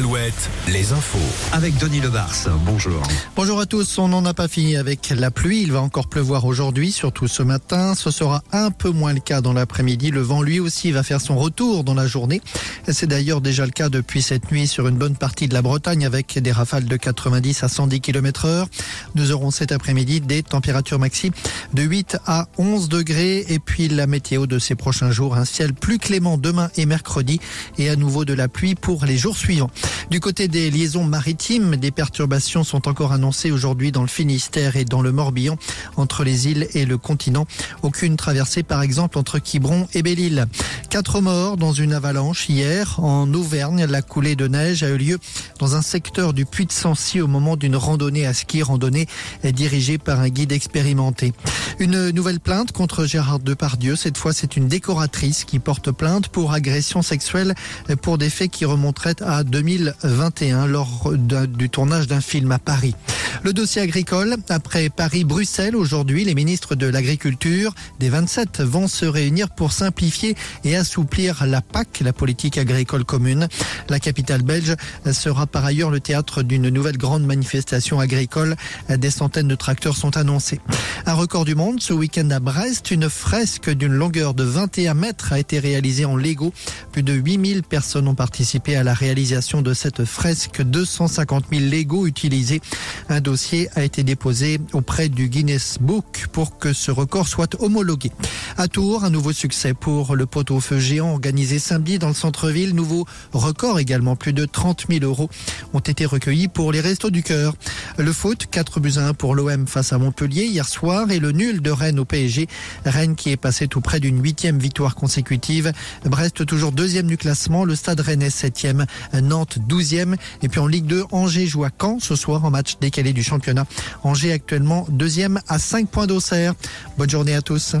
Alouette, les infos. Avec Denis Le Bars, bonjour. Bonjour à tous, on n'en a pas fini avec la pluie. Il va encore pleuvoir aujourd'hui, surtout ce matin. Ce sera un peu moins le cas dans l'après-midi. Le vent, lui aussi, va faire son retour dans la journée. C'est d'ailleurs déjà le cas depuis cette nuit sur une bonne partie de la Bretagne avec des rafales de 90 à 110 km/h. Nous aurons cet après-midi des températures maxi de 8 à 11 degrés. Et puis la météo de ces prochains jours, un ciel plus clément demain et mercredi et à nouveau de la pluie pour les jours suivants. Du côté des liaisons maritimes, des perturbations sont encore annoncées aujourd'hui dans le Finistère et dans le Morbihan, entre les îles et le continent. Aucune traversée par exemple entre Quiberon et Belle-Île. 4 morts dans une avalanche hier en Auvergne. La coulée de neige a eu lieu dans un secteur du Puy de Sancy au moment d'une randonnée à ski, randonnée dirigée par un guide expérimenté. Une nouvelle plainte contre Gérard Depardieu. Cette fois, c'est une décoratrice qui porte plainte pour agression sexuelle pour des faits qui remonteraient à 2021 lors du tournage d'un film à Paris. Le dossier agricole, après Paris-Bruxelles, aujourd'hui, les ministres de l'Agriculture des 27 vont se réunir pour simplifier et assouplir la PAC, la politique agricole commune. La capitale belge sera par ailleurs le théâtre d'une nouvelle grande manifestation agricole. Des centaines de tracteurs sont annoncés. Un record du monde, ce week-end à Brest, une fresque d'une longueur de 21 mètres a été réalisée en Lego. Plus de 8000 personnes ont participé à la réalisation de cette fresque. 250 000 Lego utilisés. Un dossier a été déposé auprès du Guinness Book pour que ce record soit homologué. À Tours, un nouveau succès pour le pot-au-feu géant organisé samedi dans le centre-ville. Nouveau record également, plus de 30 000 euros ont été recueillis pour les Restos du Cœur. Le foot, 4-1 pour l'OM face à Montpellier hier soir et le nul de Rennes au PSG. Rennes qui est passé tout près d'une 8e victoire consécutive. Brest toujours 2e du classement, le Stade Rennais 7e, Nantes 12e. Et puis en Ligue 2, Angers joue à Caen ce soir en match décalé du championnat. Angers actuellement 2e à 5 points d'Auxerre. Bonne journée à tous.